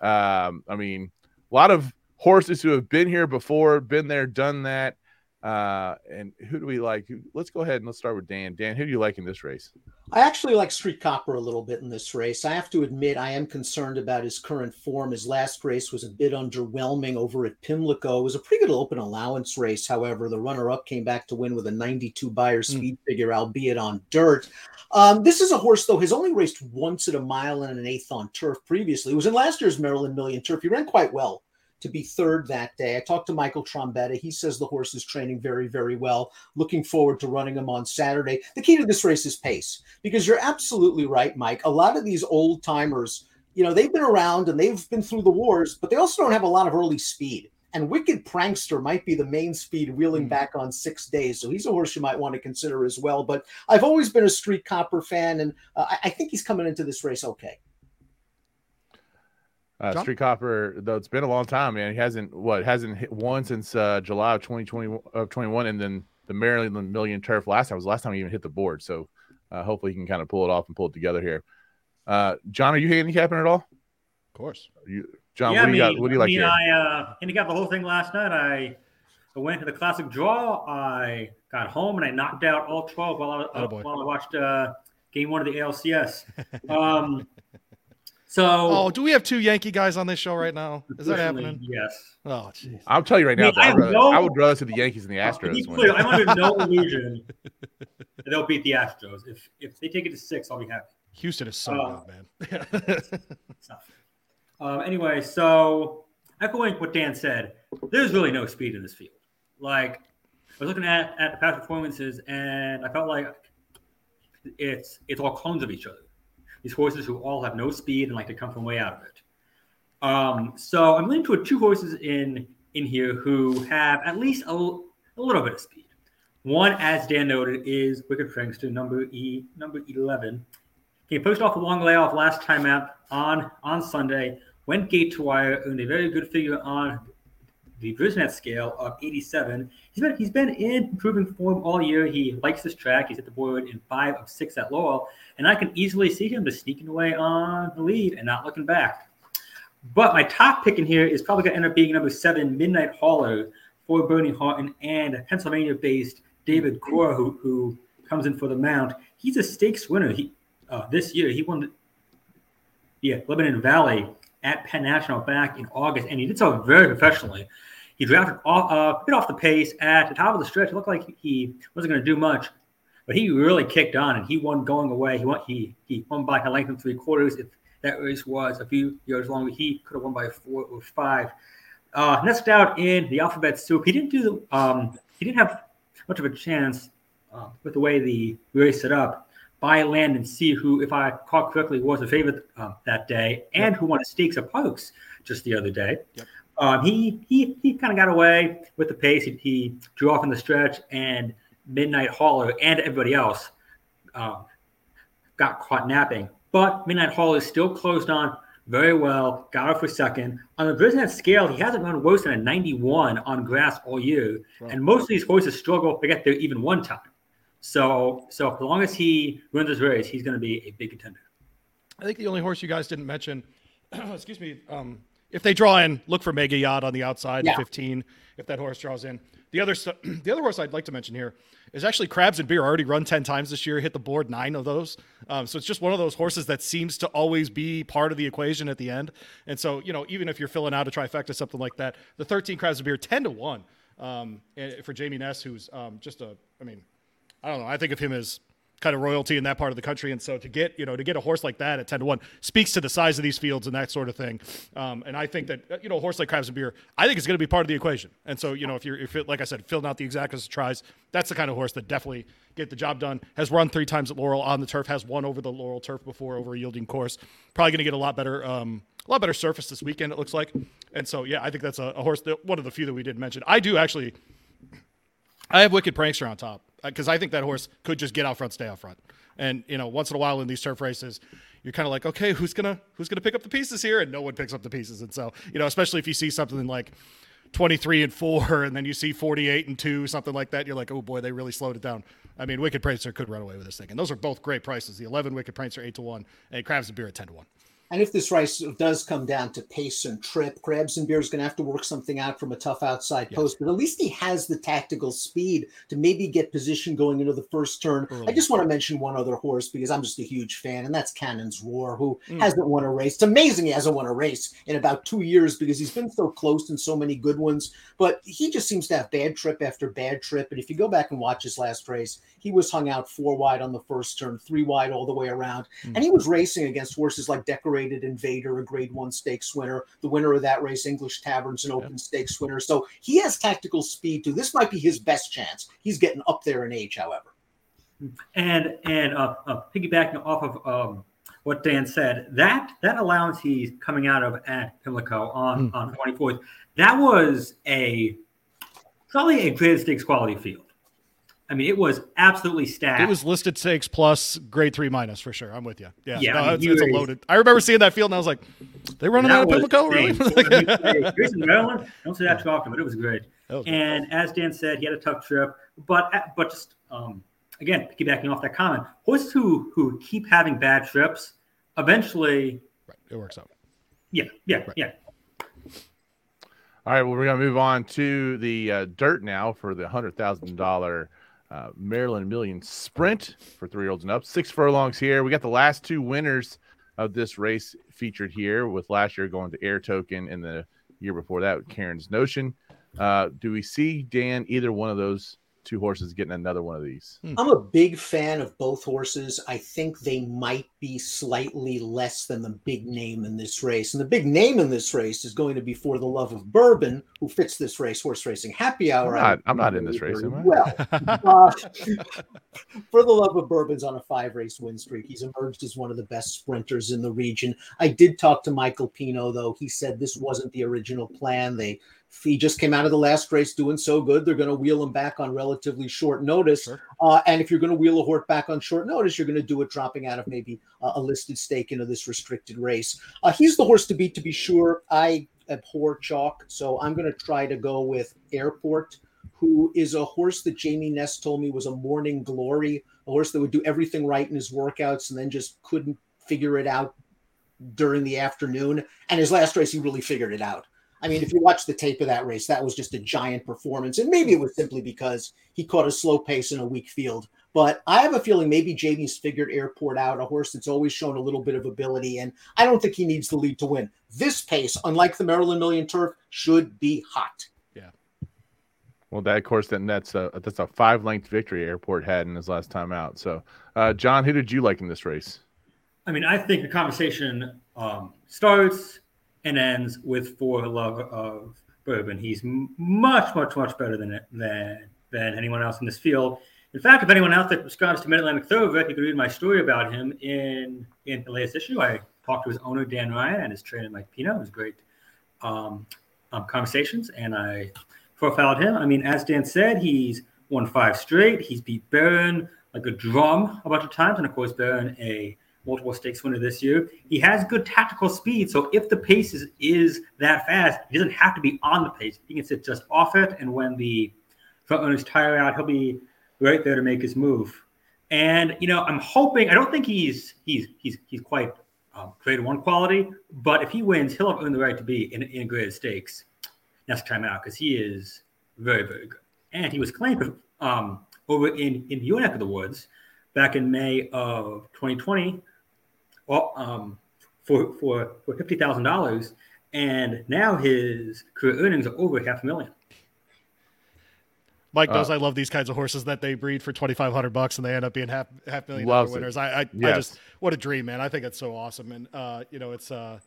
Um, I mean, a lot of horses who have been here before, been there, done that. Uh, and who do we like? Let's go ahead and let's start with Dan. Dan, who do you like in this race? I actually like Street Copper a little bit in this race. I have to admit, I am concerned about his current form. His last race was a bit underwhelming over at Pimlico. It was a pretty good open allowance race. However, the runner-up came back to win with a ninety-two buyer speed mm. figure, albeit on dirt. Um, this is a horse, though, has only raced once at a mile and an eighth on turf previously. It was in last year's Maryland Million Turf. He ran quite well to be third that day. I talked to Michael Trombetta. He says the horse is training very, very well. Looking forward to running him on Saturday. The key to this race is pace, because you're absolutely right, Mike. A lot of these old timers, you know, they've been around and they've been through the wars, but they also don't have a lot of early speed. And Wicked Prankster might be the main speed wheeling mm. back on six days. So he's a horse you might want to consider as well. But I've always been a Street Copper fan, and uh, I-, I think he's coming into this race okay. Uh, Street Copper, though, it's been a long time, man. He hasn't what hasn't hit one since uh, July of twenty twenty of twenty-one, and then the Maryland Million Turf last time was the last time he even hit the board. So uh, hopefully he can kind of pull it off and pull it together here. Uh, John, are you handicapping at all? Of course, you, John. Yeah, what do you I mean, got? What do you like? I mean, here? I uh, handicapped the whole thing last night. I, I went to the Classic Draw. I got home and I knocked out all twelve while I uh, oh while I watched uh, game one of the A L C S. Um, So, oh, do we have two Yankee guys on this show right now? Is that happening? Yes. Oh, jeez. I'll tell you right now, I, mean, I, rather, no, I would rather see the Yankees and the Astros. Clear, I'm under no illusion that they'll beat the Astros. If if they take it to six, I'll be happy. Houston is so uh, good, man. um, anyway, so echoing what Dan said, there's really no speed in this field. Like, I was looking at, at the past performances, and I felt like it's it's all clones of each other. These horses who all have no speed and like to come from way out of it. Um, so I'm leaning toward two horses in in here who have at least a, l- a little bit of speed. One, as Dan noted, is Wicked Prankster, number E, number eleven. He pushed off a long layoff last time out on on Sunday, went gate to wire, earned a very good figure on the Brisnet scale of eighty-seven. He's been he's been in improving form all year. He likes this track. He's at the board in five of six at Laurel, and I can easily see him just sneaking away on the lead and not looking back. But my top pick in here is probably going to end up being number seven, Midnight Hauler, for Bernie Houghton and Pennsylvania-based David Gore, who, who comes in for the mount. He's a stakes winner. He uh, this year he won the yeah Lebanon Valley at Penn National back in August, and he did so very professionally. He drafted off, uh, a bit off the pace at the top of the stretch. It looked like he wasn't going to do much, but he really kicked on, and he won going away. He won, he, he won by a length of three quarters. If that race was a few yards longer, he could have won by four or five. Uh, nested out in the alphabet soup, he didn't do the, um, he didn't have much of a chance uh, with the way the race set up. By Land and Sea, who, if I caught correctly, was a favorite uh, that day, and yep. who won a Stakes of Parks just the other day. Yep. Um, he he he kind of got away with the pace. He, he drew off in the stretch, and Midnight Hauler and everybody else um, got caught napping. But Midnight Hauler still closed on very well, got off for second. On the Brisnet scale, he hasn't run worse than a ninety-one on grass all year, right. and most of these horses struggle to get there even one time. So, so as long as he wins this race, he's going to be a big contender. I think the only horse you guys didn't mention, excuse me, um, if they draw in, look for Mega Yacht on the outside, yeah. fifteen, if that horse draws in. The other st- the other horse I'd like to mention here is actually Crabs and Beer, already run ten times this year, hit the board nine of those. Um, so it's just one of those horses that seems to always be part of the equation at the end. And so, you know, even if you're filling out a trifecta, something like that, the thirteen Crabs and Beer, ten to one um, for Jamie Ness, who's um, just a, I mean, I don't know. I think of him as kind of royalty in that part of the country. And so to get, you know, to get a horse like that at ten to one speaks to the size of these fields and that sort of thing. Um, and I think that, you know, a horse like Crabs and Beer, I think it's going to be part of the equation. And so, you know, if you're, if it, like I said, filling out the exactness of tries, that's the kind of horse that definitely get the job done, has run three times at Laurel on the turf, has won over the Laurel turf before over a yielding course, probably going to get a lot better, um, a lot better surface this weekend, it looks like. And so, yeah, I think that's a, a horse that one of the few that we didn't mention. I do actually, I have Wicked Prankster on top because I think that horse could just get out front, stay out front. And, you know, once in a while in these turf races, you're kind of like, okay, who's going to who's gonna pick up the pieces here? And no one picks up the pieces. And so, you know, especially if you see something like twenty-three and four, and then you see forty-eight and two, something like that, you're like, oh boy, they really slowed it down. I mean, Wicked Prankster could run away with this thing. And those are both great prices. The eleven Wicked Prankster eight to one, and Crabs and Beer at ten to one. And if this race does come down to pace and trip, Crabs and Beer is going to have to work something out from a tough outside post. Yes. But at least he has the tactical speed to maybe get position going into the first turn. Early. I just want to mention one other horse because I'm just a huge fan, and that's Cannon's Roar, who mm. hasn't won a race. It's amazing he hasn't won a race in about two years because he's been so close in so many good ones. But he just seems to have bad trip after bad trip. And if you go back and watch his last race, he was hung out four wide on the first turn, three wide all the way around. Mm. And he was racing against horses like Decorated Invader, a grade one stakes winner, the winner of that race, English Taverns, an open yep. stakes winner. So he has tactical speed too. This might be his best chance. He's getting up there in age, however. And and uh, uh, piggybacking off of um, what Dan said, that that allowance he's coming out of at Pimlico on mm. on twenty-fourth, that was a probably a grade stakes quality field. I mean, it was absolutely stacked. It was listed stakes plus grade three minus for sure. I'm with you. Yeah, yeah no, I mean, it's, it's a loaded. I remember seeing that field and I was like, "They running out of Pimlico, really?" Here's in Maryland. Don't say that too often, but it was great. Was and good. As Dan said, he had a tough trip, but but just um, again, piggybacking off that comment, horses who who keep having bad trips, eventually, right, it works out. Yeah, yeah, right. yeah. All right, well, we're gonna move on to the uh, dirt now for the hundred thousand dollar. Uh, Maryland Million Sprint for three-year-olds and up. Six furlongs here. We got the last two winners of this race featured here, with last year going to Air Token and the year before that with Karen's Notion. Uh, do we see, Dan, either one of those two horses getting another one of these? I'm a big fan of both horses. I think they might be slightly less than the big name in this race. And the big name in this race is going to be For the Love of Bourbon, who fits this race, horse racing happy hour. I'm not, I'm not in this race, am I? Well, uh, For the Love of Bourbon's on a five-race win streak. He's emerged as one of the best sprinters in the region. I did talk to Michael Pino, though. He said this wasn't the original plan. They He just came out of the last race doing so good. They're going to wheel him back on relatively short notice. Sure. Uh, and if you're going to wheel a horse back on short notice, you're going to do it dropping out of maybe uh, a listed stake into this restricted race. Uh, he's the horse to beat, to be sure. I abhor chalk, so I'm going to try to go with Airport, who is a horse that Jamie Ness told me was a morning glory, a horse that would do everything right in his workouts and then just couldn't figure it out during the afternoon. And his last race, he really figured it out. I mean, if you watch the tape of that race, that was just a giant performance. And maybe it was simply because he caught a slow pace in a weak field. But I have a feeling maybe Jamie's figured Airport out, a horse that's always shown a little bit of ability. And I don't think he needs the lead to win. This pace, unlike the Maryland Million Turf, should be hot. Yeah. Well, that, of course, then that's a, that's a five-length victory Airport had in his last time out. So, uh, John, who did you like in this race? I mean, I think the conversation um, starts – and ends with For the Love of Bourbon. He's much, much, much better than than than anyone else in this field. In fact, if anyone else that subscribes to Mid-Atlantic Thoroughbred, you can read my story about him in, in the latest issue. I talked to his owner, Dan Ryan, and his trainer, Mike Pino. It was great um, um, conversations, and I profiled him. I mean, as Dan said, he's won five straight. He's beat Barron like a drum a bunch of times, and, of course, Barron a multiple stakes winner this year. He has good tactical speed, so if the pace is, is that fast, he doesn't have to be on the pace. He can sit just off it, and when the front runners tire out, he'll be right there to make his move. And, you know, I'm hoping, I don't think he's he's he's he's quite um, grade one quality, but if he wins, he'll have earned the right to be in, in graded stakes next time out, because he is very, very good. And he was claimed um, over in, in your neck of the woods back in May of twenty twenty, Well, um, for for for fifty thousand dollars, and now his career earnings are over half a million. Mike knows uh, I love these kinds of horses that they breed for twenty five hundred bucks and they end up being half half million dollar winners. I I, yes. I just what a dream, man! I think it's so awesome, and uh, you know it's uh,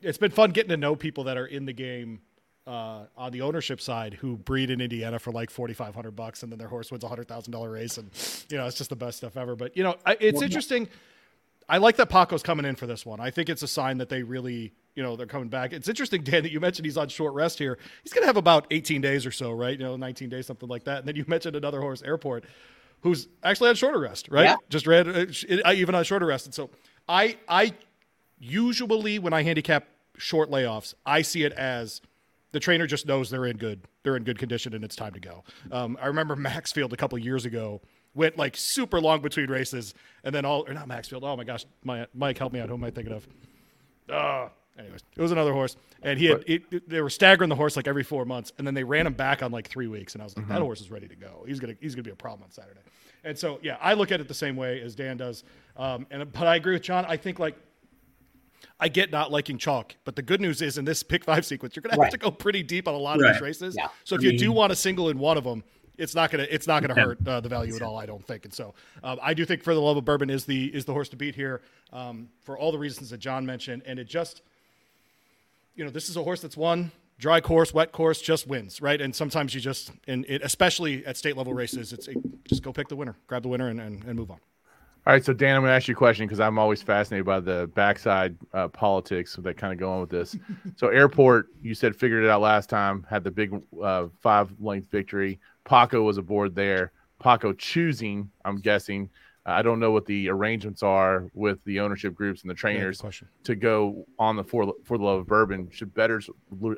it's been fun getting to know people that are in the game. Uh, on the ownership side, who breed in Indiana for like forty-five hundred bucks, and then their horse wins a hundred thousand dollar race, and you know it's just the best stuff ever. But you know, I, it's well, interesting. I like that Paco's coming in for this one. I think it's a sign that they really you know, they're coming back. It's interesting, Dan, that you mentioned he's on short rest here. He's going to have about eighteen days or so, right? You know, nineteen days, something like that. And then you mentioned another horse, Airport, who's actually on shorter rest, right? Yeah. Just ran even on shorter rest. And so I, I usually, when I handicap short layoffs, I see it as the trainer just knows they're in good, they're in good condition and it's time to go. Um, I remember Maxfield a couple years ago went like super long between races and then all, or not Maxfield. Oh my gosh. My Mike, help me out. Who am I thinking of? Uh, anyways, it was another horse and he had, it, it, they were staggering the horse like every four months and then they ran him back on like three weeks. And I was like, mm-hmm. that horse is ready to go. He's going to, he's going to be a problem on Saturday. And so, yeah, I look at it the same way as Dan does. Um, and, but I agree with John. I think like, I get not liking chalk, but the good news is in this pick five sequence, you're going to have right. to go pretty deep on a lot right. of these races. Yeah. So if I you mean, do want a single in one of them, it's not going to, it's not going to yeah. hurt uh, the value at all. I don't think. And so um, I do think For the Love of Bourbon is the, is the horse to beat here um, for all the reasons that John mentioned. And it just, you know, this is a horse that's won dry course, wet course, just wins. Right. And sometimes you just, and it, especially at state level races, it's it, just go pick the winner, grab the winner and, and, and move on. All right, so Dan, I'm going to ask you a question because I'm always fascinated by the backside uh, politics that kind of go on with this. So Airport, you said figured it out last time, had the big uh, five-length victory. Paco was aboard there. Paco choosing, I'm guessing. Uh, I don't know what the arrangements are with the ownership groups and the trainers yeah, to go on the For, for the Love of Bourbon. Should bettors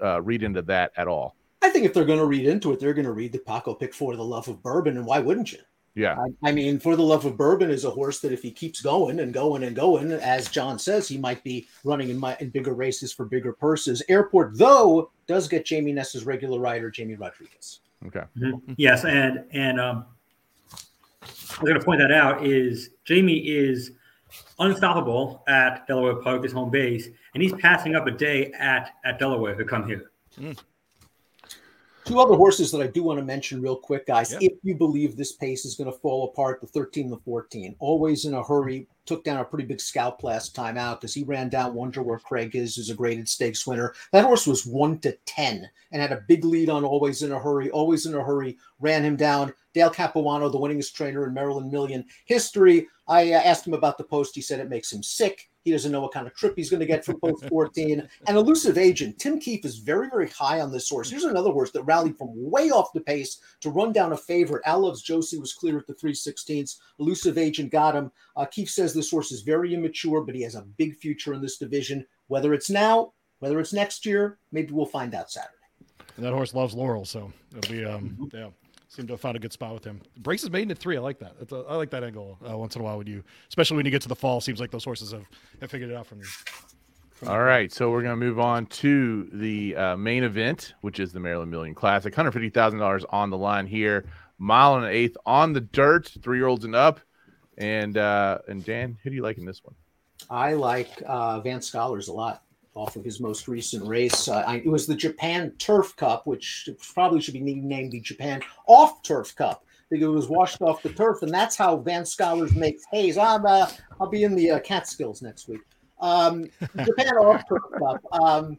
uh, read into that at all? I think if they're going to read into it, they're going to read the Paco pick For the Love of Bourbon, and why wouldn't you? Yeah, I, I mean, For the Love of Bourbon is a horse that if he keeps going and going and going, as John says, he might be running in, my, in bigger races for bigger purses. Airport, though, does get Jamie Ness's regular rider, Jamie Rodriguez. Okay. Mm-hmm. Yes, and and um, I'm going to point that out is Jamie is unstoppable at Delaware Park, his home base, and he's passing up a day at, at Delaware to come here. Mm. Two other horses that I do want to mention real quick, guys. Yep. If you believe this pace is going to fall apart, the thirteen, the fourteen, always in a hurry, took down a pretty big scalp last time out because he ran down Wonder Where Craig Is, who's a graded stakes winner. That horse was one to ten and had a big lead on Always in a Hurry, Always in a Hurry, ran him down. Dale Capuano, the winningest trainer in Maryland Million history. I asked him about the post. He said it makes him sick. He doesn't know what kind of trip he's going to get from both fourteen. And Elusive Agent, Tim Keefe is very, very high on this horse. Here's another horse that rallied from way off the pace to run down a favorite. Al Loves Josie was clear at the three sixteenths. Elusive Agent got him. Uh, Keefe says this horse is very immature, but he has a big future in this division. Whether it's now, whether it's next year, maybe we'll find out Saturday. And that horse loves Laurel, so it'll be um, – yeah. Seem to have found a good spot with him. Braces maiden at three. I like that. It's a, I like that angle uh, once in a while when you, especially when you get to the fall, seems like those horses have, have figured it out from you. From All right. So we're going to move on to the uh, main event, which is the Maryland Million Classic. one hundred fifty thousand dollars on the line here. Mile and an eighth on the dirt, three-year-olds and up. And, uh, and Dan, who do you like in this one? I like uh, Van Scholars a lot. Off of his most recent race. Uh, I, it was the Japan Turf Cup, which probably should be named the Japan Off Turf Cup because it was washed off the turf, and that's how Van Scholars makes haze. I'm, uh, I'll be in the uh, Catskills next week. Um, Japan Off Turf Cup. Um,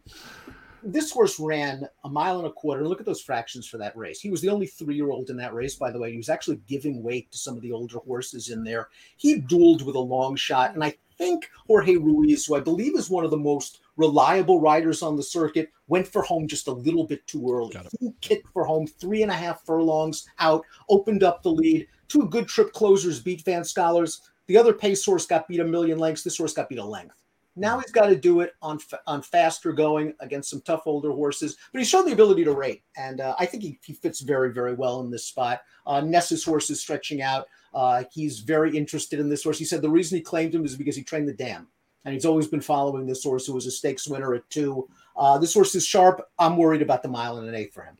this horse ran a mile and a quarter. Look at those fractions for that race. He was the only three-year-old in that race, by the way. He was actually giving weight to some of the older horses in there. He dueled with a long shot, and I think Jorge Ruiz, who I believe is one of the most reliable riders on the circuit, went for home just a little bit too early. He kicked for home three and a half furlongs out, opened up the lead. Two good trip closers beat Van Scholars. The other pace horse got beat a million lengths. This horse got beat a length. Now he's got to do it on on faster going against some tough older horses, but he showed the ability to rate, and uh, I think he, he fits very, very well in this spot. Uh, Ness's horse is stretching out. Uh, he's very interested in this horse. He said the reason he claimed him is because he trained the dam. And he's always been following this horse, who was a stakes winner at two. Uh, this horse is sharp. I'm worried about the mile and an eighth for him.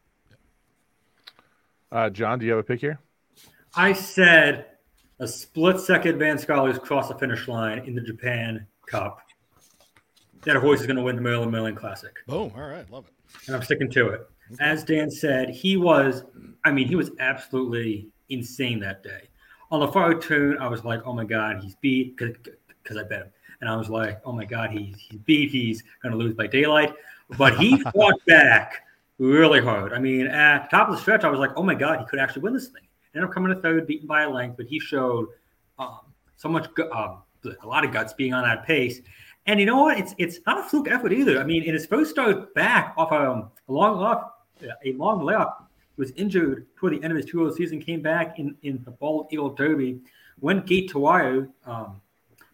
Uh, John, do you have a pick here? I said a split-second Van Scholars cross the finish line in the Japan Cup. That horse is going to win the Maryland Million Classic. Boom. All right. Love it. And I'm sticking to it. As Dan said, he was – I mean, he was absolutely insane that day. On the far tune, I was like, oh, my God, he's beat because I bet him. And I was like, oh, my God, he's he beat. He's going to lose by daylight. But he fought back really hard. I mean, at the top of the stretch, I was like, oh, my God, he could actually win this thing. Ended up coming to third, beaten by a length. But he showed um, so much, um, a lot of guts being on that pace. And you know what? It's it's not a fluke effort either. I mean, in his first start back off um, a long off, a long layoff, he was injured toward the end of his two oh season, came back in, in the Bald Eagle Derby, went gate to wire um,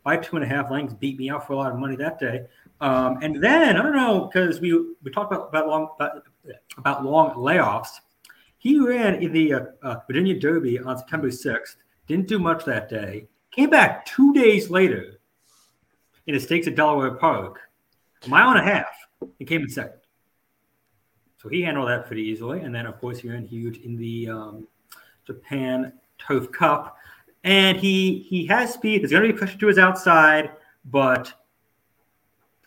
by two and a half lengths, beat me out for a lot of money that day. Um, and then, I don't know, because we we talked about, about, long, about, about long layoffs. He ran in the uh, uh, Virginia Derby on September sixth, didn't do much that day, came back two days later in a stakes at Delaware Park, a mile and a half, and came in second. So he handled that pretty easily. And then, of course, he ran huge in the um, Japan Turf Cup. And he he has speed. There's going to be pressure to his outside, but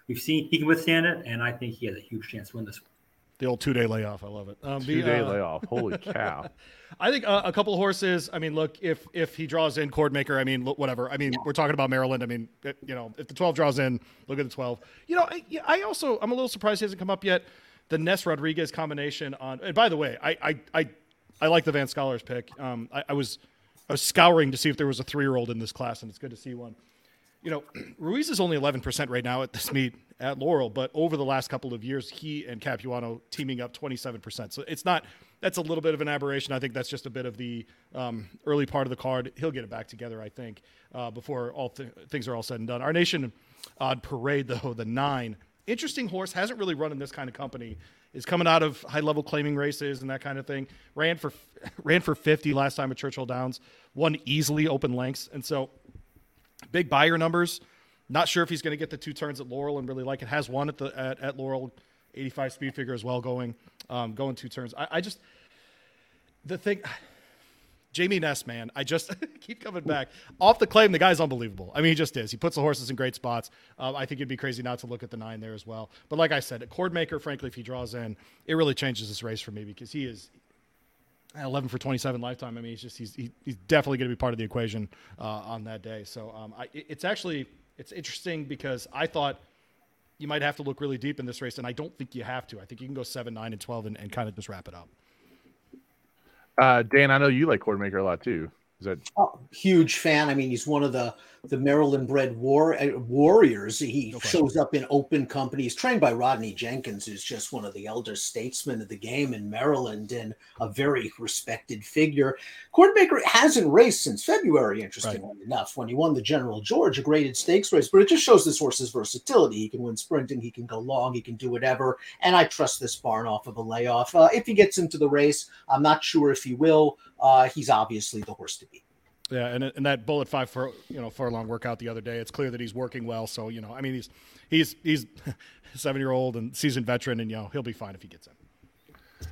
we've seen he can withstand it, and I think he has a huge chance to win this one. The old two-day layoff. I love it. Um, two-day uh, layoff. Holy cow. I think uh, a couple of horses. I mean, look, if if he draws in Cordmaker, I mean, whatever. I mean, yeah. We're talking about Maryland. I mean, it, you know, if the twelve draws in, look at the twelve. You know, I, I also, I'm a little surprised he hasn't come up yet. The Ness-Rodriguez combination on, and by the way, I I I, I like the Van Scholars pick. Um, I, I was I was scouring to see if there was a three-year-old in this class, and it's good to see one. You know, Ruiz is only eleven percent right now at this meet at Laurel, but over the last couple of years, he and Capuano teaming up twenty-seven percent. So it's not, that's a little bit of an aberration. I think that's just a bit of the um, early part of the card. He'll get it back together, I think, uh, before all th- things are all said and done. Our Nation on Parade, though, the nine. Interesting horse, hasn't really run in this kind of company, is coming out of high-level claiming races and that kind of thing. Ran for ran for fifty last time at Churchill Downs, won easily open lengths. And so big buyer numbers. Not sure if he's going to get the two turns at Laurel and really like it. Has one at the at, at Laurel, eighty-five speed figure as well going, um, going two turns. I, I just – the thing – Jamie Ness, man, I just keep coming back. Off the claim, the guy's unbelievable. I mean, he just is. He puts the horses in great spots. Uh, I think it'd be crazy not to look at the nine there as well. But like I said, a Cordmaker, frankly, if he draws in, it really changes this race for me because he is eleven for twenty-seven lifetime. I mean, he's just he's he, he's definitely going to be part of the equation uh, on that day. So um, I, it's actually it's interesting because I thought you might have to look really deep in this race, and I don't think you have to. I think you can go seven, nine, and twelve, and, and kind of just wrap it up. Uh, Dan, I know you like Cordmaker a lot too. Is that oh, huge fan? I mean, he's one of the the Maryland-bred war uh, warriors. He okay. shows up in open company. He's trained by Rodney Jenkins, who's just one of the elder statesmen of the game in Maryland and a very respected figure. Cordmaker hasn't raced since February, interestingly right. enough, when he won the General George, a graded stakes race. But it just shows this horse's versatility. He can win sprinting. He can go long. He can do whatever. And I trust this barn off of a layoff. Uh, if he gets into the race, I'm not sure if he will. Uh, he's obviously the horse to beat. Yeah, and and that bullet five for you know furlong workout the other day, it's clear that he's working well. So you know, I mean, he's he's he's a seven year old and seasoned veteran, and you know he'll be fine if he gets in.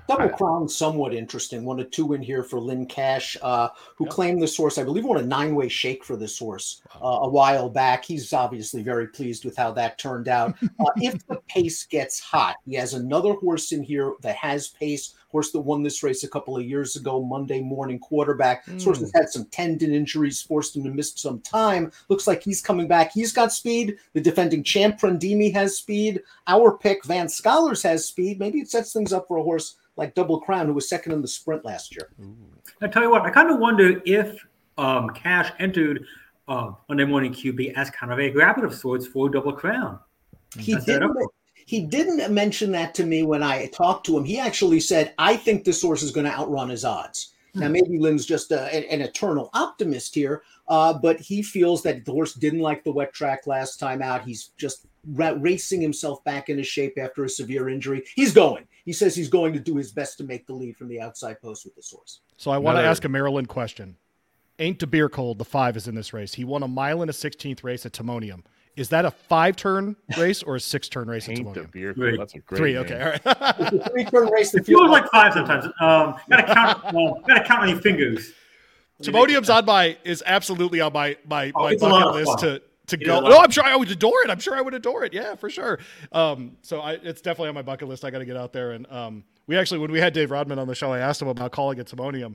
Double Crown, somewhat interesting. Won a two win here for Lynn Cash, uh, who yep. claimed this horse. I believe won a nine way shake for this horse uh, a while back. He's obviously very pleased with how that turned out. Uh, if the pace gets hot, he has another horse in here that has pace. Horse that won this race a couple of years ago, Monday Morning Quarterback. Mm. This horse has had some tendon injuries, forced him to miss some time. Looks like he's coming back. He's got speed. The defending champ Prandimi has speed. Our pick Van Scholars has speed. Maybe it sets things up for a horse like Double Crown, who was second in the sprint last year. I tell you what, I kind of wonder if um, Cash entered um, Monday Morning Q B as kind of a grabber of sorts for Double Crown. He did. He didn't mention that to me when I talked to him. He actually said, I think this horse is going to outrun his odds. Now, maybe Lynn's just a, an, an eternal optimist here, uh, but he feels that the horse didn't like the wet track last time out. He's just ra- racing himself back into shape after a severe injury. He's going. He says he's going to do his best to make the lead from the outside post with this horse. So I want no. to ask a Maryland question. Ain't De Beer Cold, the five, is in this race. He won a mile and a sixteenth race at Timonium. Is that a five-turn race or a six-turn race? Ain't at the beer cool. That's a great three. Name. Okay, all right. It's a three-turn race. It feels like five sometimes. Um, gotta count. Well, gotta count on your fingers. Timonium's on my is absolutely on my my, oh, my bucket list to to it go. No, I'm sure I would adore it. I'm sure I would adore it. Yeah, for sure. Um, so I, it's definitely on my bucket list. I got to get out there. And um, we actually, when we had Dave Rodman on the show, I asked him about calling it Timonium.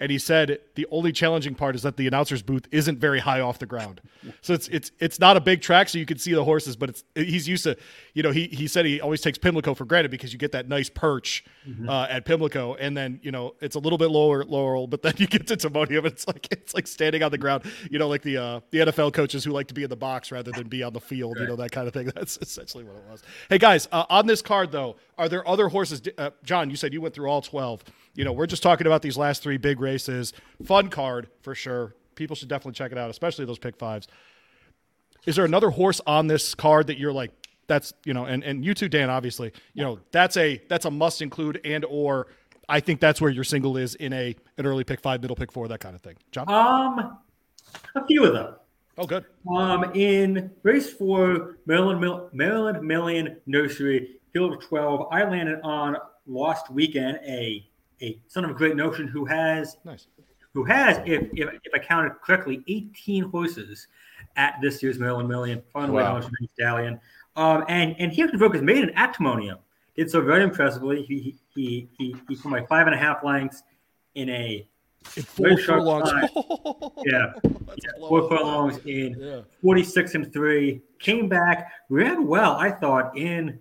And he said the only challenging part is that the announcer's booth isn't very high off the ground. So it's it's it's not a big track, so you can see the horses, but it's he's used to, you know, he he said he always takes Pimlico for granted because you get that nice perch mm-hmm. uh, at Pimlico, and then, you know, it's a little bit lower at Laurel, but then you get to Timonium and it's like it's like standing on the ground, you know, like the uh, the N F L coaches who like to be in the box rather than be on the field, right. You know, that kind of thing. That's essentially what it was. Hey, guys, uh, on this card, though, are there other horses? Uh, John, you said you went through all twelve. You know, we're just talking about these last three big races. Fun card for sure. People should definitely check it out, especially those pick fives. Is there another horse on this card that you're like, that's, you know, and, and you too, Dan, obviously, you know, that's a, that's a must include, and, or I think that's where your single is in a, an early pick five, middle pick four, that kind of thing. John? Um, a few of them. Oh, good. Um, in race four, Maryland, Mil- Maryland Million Nursery, field of twelve, I landed on Lost Weekend, a, a son of a great notion who has, nice. who has, if, if if I counted correctly, eighteen horses at this year's Maryland Million. Final wow. way stallion. Um, and and he actually broke his maiden at Timonium. Did so very impressively. He he he he from like five and a half lengths in a four furlongs. yeah, yeah four furlongs in yeah. forty-six and three. Came back, ran well, I thought, in.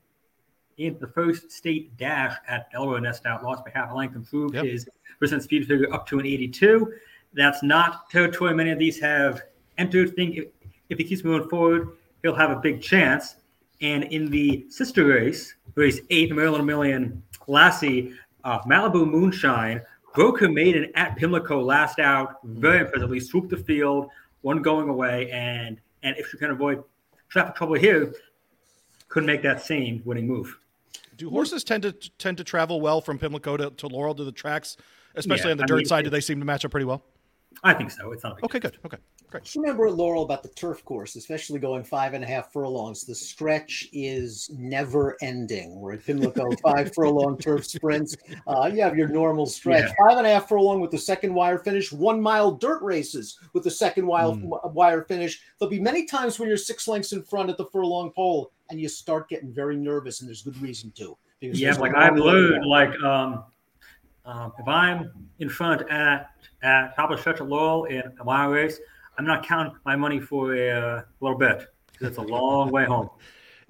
in the first state dash at Delaware Nest out, lost by half a length, improved yep. his percent speed figure up to an eighty-two. That's not territory many of these have entered. Think if, if he keeps moving forward, he'll have a big chance. And in the sister race, race eight, Maryland Million Lassie, uh, Malibu Moonshine, broke her maiden at Pimlico last out, very impressively, swooped the field, one going away, and and if she can avoid traffic trouble here, could make that same winning move. Do horses tend to tend to travel well from Pimlico to, to Laurel to the tracks, especially yeah, on the I dirt mean, side? It, do they seem to match up pretty well? I think so. It's not a okay. Good. Okay. Great. Just remember at Laurel about the turf course, especially going five and a half furlongs. The stretch is never ending. We're at Pimlico five furlong turf sprints. Uh, you have your normal stretch, yeah. five and a half furlong with the second wire finish, one mile dirt races with the second wild mm. wire finish. There'll be many times when you're six lengths in front at the furlong pole, and you start getting very nervous, and there's good reason to. Yeah, like I've learned, like um, um, if I'm in front at at top of stretch at Laurel in a mile race, I'm not counting my money for a uh, little bit because it's a long way home.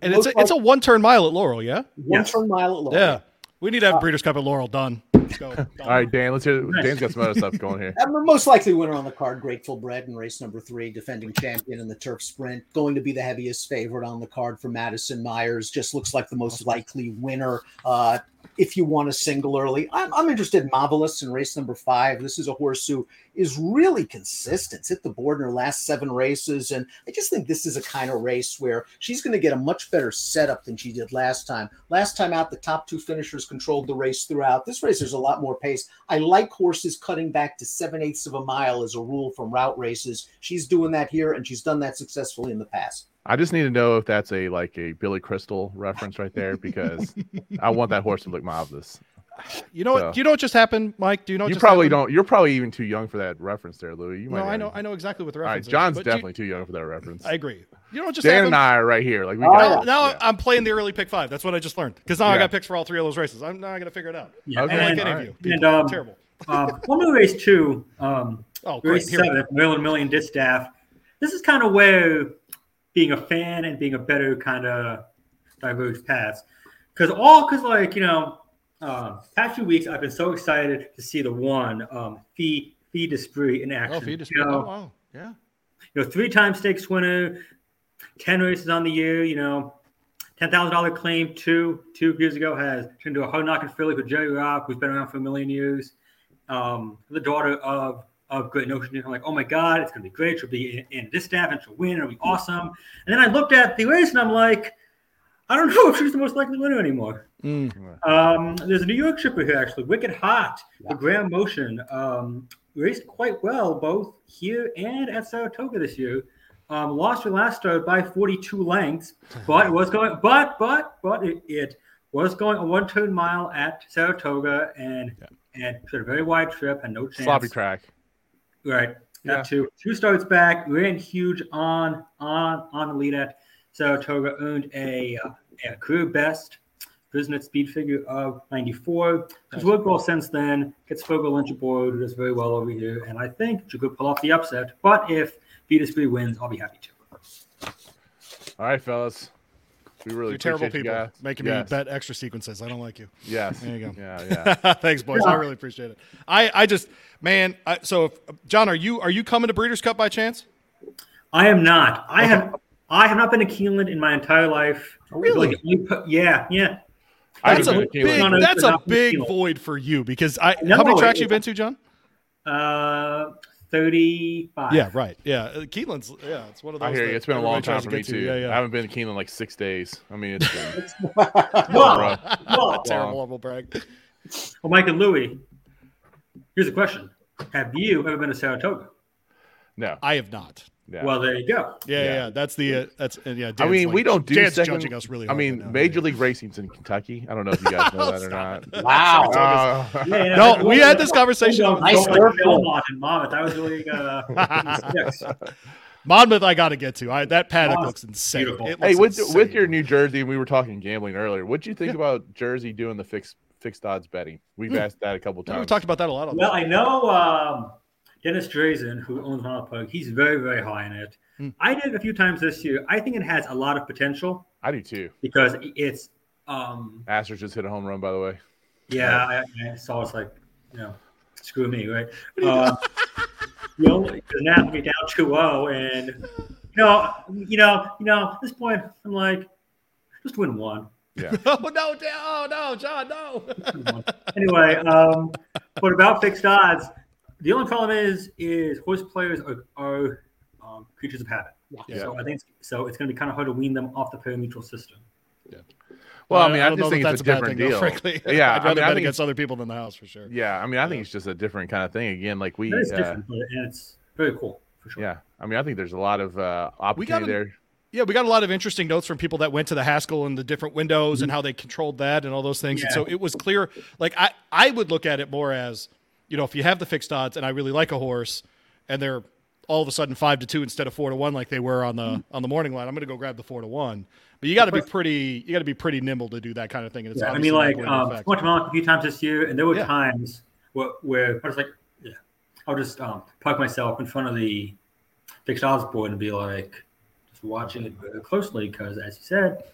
And it's a, it's a one turn mile at Laurel, yeah. One yes. turn mile at Laurel. Yeah, we need to have uh, Breeders' Cup at Laurel done. Let's go. Done. All right, Dan. Let's hear. Dan's got some other stuff going here. And the most likely winner on the card, Grateful Bread, in race number three, defending champion in the turf sprint, going to be the heaviest favorite on the card for Madison Myers. Just looks like the most likely winner. Uh, if you want a single early, I'm, I'm interested in Marvelous in race number five. This is a horse who is really consistent. It's hit the board in her last seven races, and I just think this is a kind of race where she's going to get a much better setup than she did last time. Last time out, the top two finishers controlled the race throughout. This race, there's a lot more pace. I like horses cutting back to seven-eighths of a mile as a rule from route races. She's doing that here, and she's done that successfully in the past. I just need to know if that's a like a Billy Crystal reference right there, because I want that horse to look marvelous. You know so. What? Do you know what just happened, Mike? Do you know? What you just probably happened? Don't. You're probably even too young for that reference there, Louie. You might no, I know. Even... I know exactly what the reference. All right, John's is, definitely you... too young for that reference. I agree. You know what just Dan happened? Dan and I are right here. Like we got, oh, now yeah. I'm playing the early pick five. That's what I just learned, because now yeah. I got picks for all three of those races. I'm not gonna figure it out. Yeah, okay. I don't like any right. of you. And um, terrible. uh, one of the race two. Um, oh, race great. seven. Million Million Distaff. This is kind of where being a fan and being a better kind of diverged paths. Because all, because like, you know, um, past few weeks, I've been so excited to see the one, um, Fee, Fee Desprez in action. Oh, Fee Desprez. You know, oh, wow. Yeah. You know, three-time stakes winner, ten races on the year, you know, ten thousand dollars claim two, two years ago, has turned into a hard-knocking filly for Jerry Rock, who's been around for a million years. Um, the daughter of of great notion. I'm like, oh my God, it's going to be great. She'll be in, in this staff and she'll win. It'll be awesome. And then I looked at the race and I'm like, I don't know if she's the most likely winner anymore. Mm. Um, there's a New York shipper here, actually. Wicked Hot, the Graham Motion. Um, raced quite well, both here and at Saratoga this year. Um, lost her last start by forty-two lengths, but it was going, but, but, but it, it was going a one turn mile at Saratoga and, yeah. and had a very wide trip and no chance. Sloppy track. Right, got yeah. two. Two starts back, ran huge on on on the lead at Saratoga, earned a, a career best Visnet speed figure of ninety-four. He's worked well since then. Gets Fogo Lunch aboard, who does very well over here. And I think she could pull off the upset. But if Vetus three wins, I'll be happy to. All right, fellas. We really You're terrible people you making yes. me bet extra sequences. I don't like you. Yes. There you go. Yeah, yeah. Thanks, boys. Yeah. I really appreciate it. I, I just, man, I, so, if, John, are you are you coming to Breeders' Cup by chance? I am not. I okay. have I have not been to Keeneland in my entire life. Really? Yeah, yeah. That's a big, that's a big void for you because I. No, how many tracks you been to, John? Uh, thirty-five. Yeah, right. Yeah, Keeneland's. Yeah, it's one of those. I hear you. It's been a long time for me too. Yeah, yeah. I haven't been to Keeneland in like six days. I mean, it's been well, well, terrible humble brag. Well, Mike and Louie, here's a question: have you ever been to Saratoga? No, I have not. Yeah. Well, there you go. Yeah, yeah, yeah. That's the uh, that's uh, yeah. Dan's I mean, like, we don't do Dan's second, judging us really. Hard I mean, right now, Major yeah. League Racing's in Kentucky. I don't know if you guys know that or not. Wow. Uh, yeah, yeah, no, we had this conversation. On nice work, Belmont and Monmouth. I was really uh, Monmouth. I got to get to. I that paddock Monmouth. Looks insane. It looks hey, with insane. With your New Jersey, and we were talking gambling earlier. What do you think yeah. about Jersey doing the fixed fixed odds betting? We've mm. asked that a couple times. We've talked about that a lot. On well, that. I know. Um, Dennis Drazen, who owns Monmouth Park, he's very, very high in it. Mm. I did it a few times this year. I think it has a lot of potential. I do too. Because it's um, – Astros just hit a home run, by the way. Yeah, I, I saw it's like, you know, screw me, right? Uh, you know, because now we're down two oh, and, you know, you know, you know, at this point, I'm like, just win one. Yeah. oh, no, oh, no, John, no. Anyway, um, what about fixed odds? The only problem is, is horse players are, are um, creatures of habit. Yeah. So I think it's, so. It's going to be kind of hard to wean them off the pari-mutuel system. Yeah. Well, I mean, I, I just think that it's a different thing, deal. Though, frankly, yeah. I'd rather I mean, bet I think against other people than the house for sure. Yeah. I mean, I think yeah. it's just a different kind of thing. Again, like we. It's uh, different, but it's very cool for sure. Yeah. I mean, I think there's a lot of uh, opportunity we gotta, there. Yeah, we got a lot of interesting notes from people that went to the Haskell and the different windows mm-hmm. and how they controlled that and all those things. Yeah. And so it was clear. Like I, I would look at it more as. You know, if you have the fixed odds and I really like a horse and they're all of a sudden five to two instead of four to one like they were on the mm. on the morning line, I'm gonna go grab the four to one. But you gotta be pretty you gotta be pretty nimble to do that kind of thing. And it's yeah, I mean like um I went to Monmouth a few times this year and there were yeah. times where, where I was like, yeah, I'll just um park myself in front of the fixed odds board and be like just watching it very closely because as you said,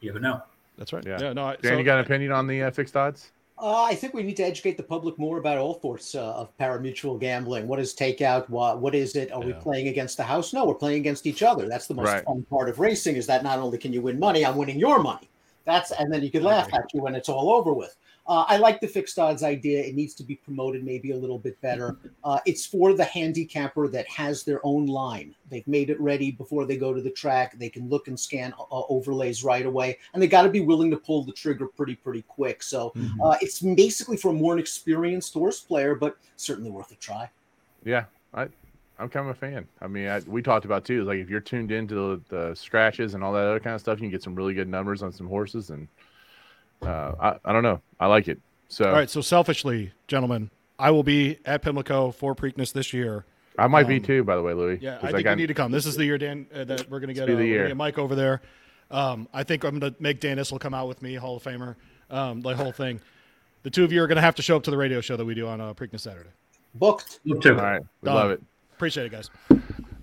you never know. That's right. Yeah. yeah no, I, Dan, so, you got an opinion on the uh, fixed odds? Uh, I think we need to educate the public more about all sorts uh, of parimutuel gambling. What is takeout? What, what is it? Are yeah. we playing against the house? No, we're playing against each other. That's the most right. fun part of racing is that not only can you win money, I'm winning your money. That's and then you can laugh right. at you when it's all over with. Uh, I like the fixed odds idea. It needs to be promoted maybe a little bit better. Uh, it's for the handicapper that has their own line. They've made it ready before they go to the track. They can look and scan uh, overlays right away. And they got to be willing to pull the trigger pretty, pretty quick. So mm-hmm. uh, it's basically for a more experienced horse player, but certainly worth a try. Yeah, I, I'm kind of a fan. I mean, I, we talked about, too, like if you're tuned into the, the scratches and all that other kind of stuff, you can get some really good numbers on some horses and. Uh, I, I don't know. I like it. So all right. So selfishly, gentlemen, I will be at Pimlico for Preakness this year. I might um, be too, by the way, Louis. Yeah, I think I got... you need to come. This is the year, Dan, uh, that we're going to get Mike over there. Um, I think I'm going to make Dan Issel come out with me, Hall of Famer, um, the whole thing. The two of you are going to have to show up to the radio show that we do on uh, Preakness Saturday. Booked. Booked. All right. We um, love it. Appreciate it, guys.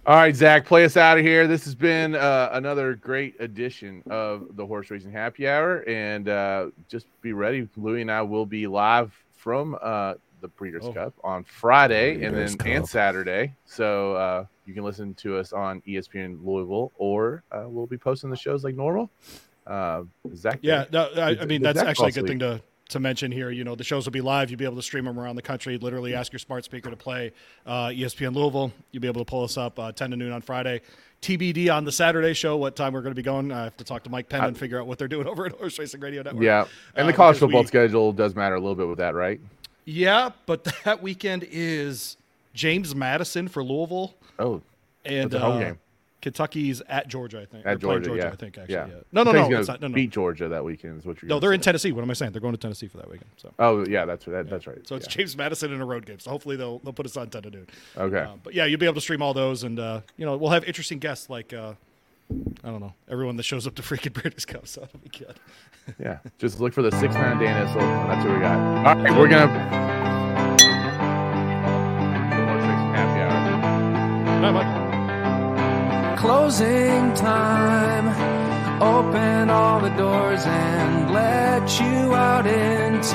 All right, Zach, play us out of here. This has been uh, another great edition of the Horse Racing Happy Hour. And uh, just be ready. Louis and I will be live from uh, the Breeders' oh. Cup on Friday Breeders and then Cup. and Saturday. So uh, you can listen to us on E S P N Louisville or uh, we'll be posting the shows like normal. Uh, Zach, yeah, no, I, is, I mean, that's Zach actually a good week? thing to. to mention here, you know, the shows will be live. You'll be able to stream them around the country. Literally ask your smart speaker to play uh, E S P N Louisville. You'll be able to pull us up uh, ten to noon on Friday. T B D on the Saturday show, what time we're going to be going. I have to talk to Mike Penn I, and figure out what they're doing over at Horse Racing Radio Network. Yeah, and the uh, college football we, schedule does matter a little bit with that, right? Yeah, but that weekend is James Madison for Louisville. Oh, and the whole uh, game. Kentucky's at Georgia, I think. At Georgia, Georgia, yeah. I think, actually. Yeah. Yeah. No, no, no, it's not, no, no. Beat Georgia that weekend is what you're. No, they're say. in Tennessee. What am I saying? They're going to Tennessee for that weekend. So. Oh, yeah, that's that, yeah. that's right. So it's yeah. James Madison in a road game. So hopefully they'll they'll put us on ten to noon. Okay. Uh, but yeah, you'll be able to stream all those, and uh, you know we'll have interesting guests like uh, I don't know, everyone that shows up to freaking Breeders' Cup, so that'll be good. Yeah, just look for the six nine Dan Illman. That's what we got. All right, we're going to happy hour. Bye, Mike. Closing time. Open all the doors and let you out into